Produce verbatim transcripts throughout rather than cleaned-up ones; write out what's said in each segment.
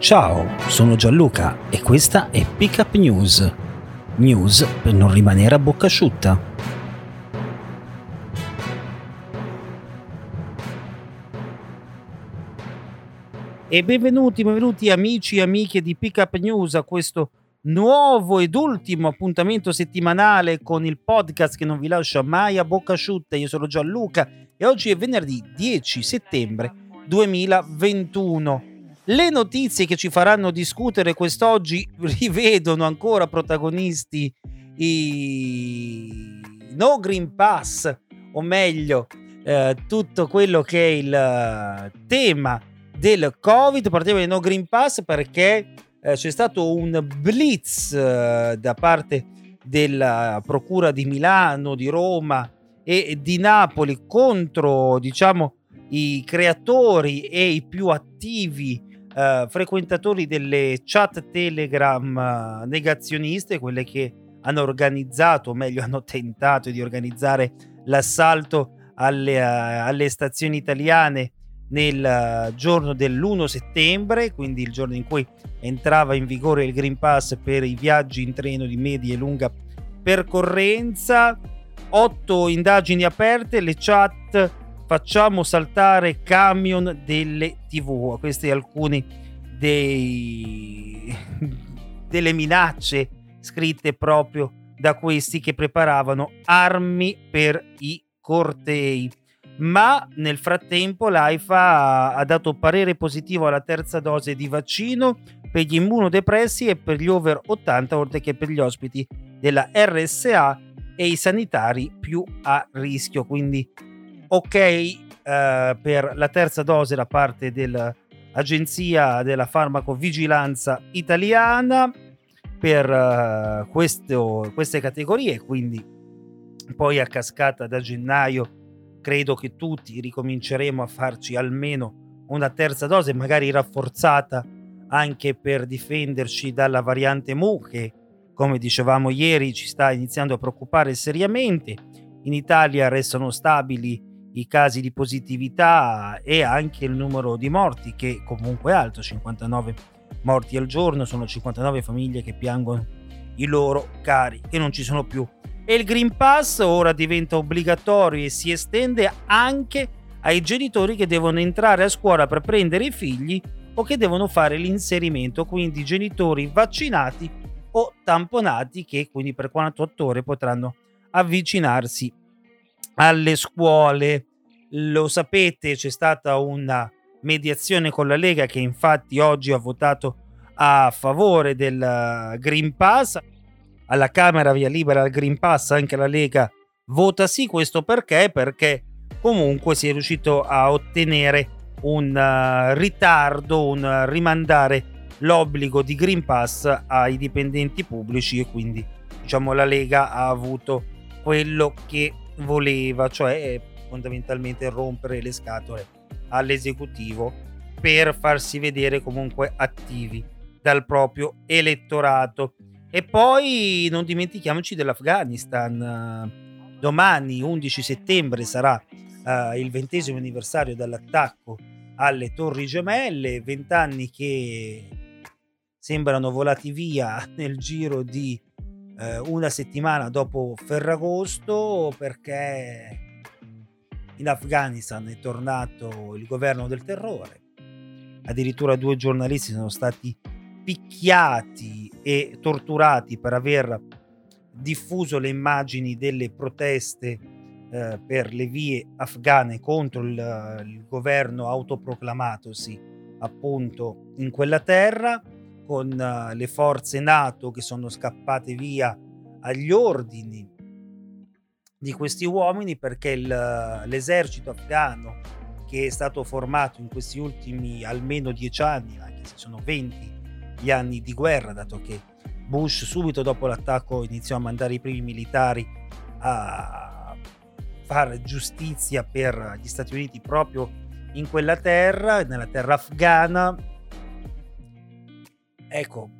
Ciao, sono Gianluca e questa è Pickup News. News per non rimanere a bocca asciutta. E benvenuti, benvenuti amici e amiche di Pickup News a questo nuovo ed ultimo appuntamento settimanale con il podcast che non vi lascia mai a bocca asciutta. Io sono Gianluca e oggi è venerdì dieci settembre duemilaventuno. Le notizie che ci faranno discutere quest'oggi rivedono ancora protagonisti i no Green Pass, o meglio eh, tutto quello che è il tema del Covid. Partiamo dai no Green Pass perché eh, c'è stato un blitz eh, da parte della Procura di Milano, di Roma e di Napoli contro, diciamo, i creatori e i più attivi Uh, frequentatori delle chat Telegram uh, negazioniste, quelle che hanno organizzato, o meglio hanno tentato di organizzare l'assalto alle, uh, alle stazioni italiane nel uh, giorno dell'primo settembre, quindi il giorno in cui entrava in vigore il Green Pass per i viaggi in treno di media e lunga percorrenza. Otto indagini aperte, le chat "Facciamo saltare camion delle tivù". Questi alcuni dei delle minacce scritte proprio da questi che preparavano armi per i cortei. Ma nel frattempo l'AIFA ha dato parere positivo alla terza dose di vaccino per gli immunodepressi e per gli over ottanta, oltre che per gli ospiti della R S A e i sanitari più a rischio. Quindi ok eh, per la terza dose da parte dell'Agenzia della Farmacovigilanza Italiana per eh, questo, queste categorie, quindi poi a cascata da gennaio credo che tutti ricominceremo a farci almeno una terza dose, magari rafforzata anche per difenderci dalla variante Mu che, come dicevamo ieri, ci sta iniziando a preoccupare seriamente. In Italia restano stabili i casi di positività e anche il numero di morti, che comunque è alto, cinquantanove morti al giorno, sono cinquantanove famiglie che piangono i loro cari che non ci sono più. E il Green Pass ora diventa obbligatorio e si estende anche ai genitori che devono entrare a scuola per prendere i figli o che devono fare l'inserimento, quindi genitori vaccinati o tamponati che quindi per quarantotto ore potranno avvicinarsi alle scuole. Lo sapete, c'è stata una mediazione con la Lega che infatti oggi ha votato a favore del Green Pass. Alla Camera via libera al Green Pass, anche la Lega vota sì. Questo perché? Perché comunque si è riuscito a ottenere un ritardo, un rimandare l'obbligo di Green Pass ai dipendenti pubblici e quindi, diciamo, la Lega ha avuto quello che voleva, cioè fondamentalmente rompere le scatole all'esecutivo per farsi vedere comunque attivi dal proprio elettorato. E poi non dimentichiamoci dell'Afghanistan. Domani, undici settembre, sarà uh, il ventesimo anniversario dall'attacco alle Torri Gemelle, vent'anni che sembrano volati via nel giro di una settimana dopo Ferragosto, perché in Afghanistan è tornato il governo del terrore. Addirittura due giornalisti sono stati picchiati e torturati per aver diffuso le immagini delle proteste eh, per le vie afghane contro il, il governo autoproclamatosi appunto in quella terra, con le forze NATO che sono scappate via agli ordini di questi uomini, perché il, l'esercito afghano, che è stato formato in questi ultimi almeno dieci anni, anche se sono venti gli anni di guerra, dato che Bush subito dopo l'attacco iniziò a mandare i primi militari a fare giustizia per gli Stati Uniti proprio in quella terra, nella terra afghana. Ecco,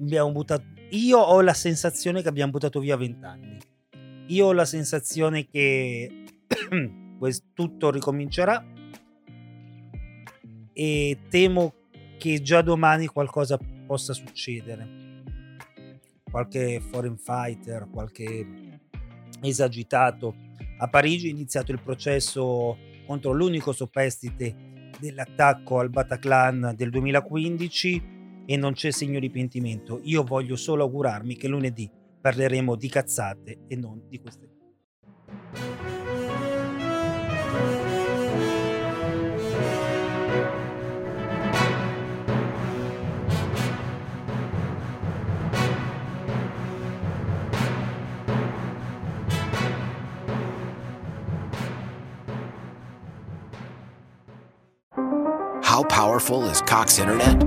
abbiamo buttato, io ho la sensazione che abbiamo buttato via vent'anni. Io ho la sensazione che tutto ricomincerà e temo che già domani qualcosa possa succedere. Qualche foreign fighter, qualche esagitato. A Parigi è iniziato il processo contro l'unico soppestite dell'attacco al Bataclan del duemilaquindici e non c'è segno di pentimento. Io voglio solo augurarmi che lunedì parleremo di cazzate e non di queste cose. How powerful is Cox Internet?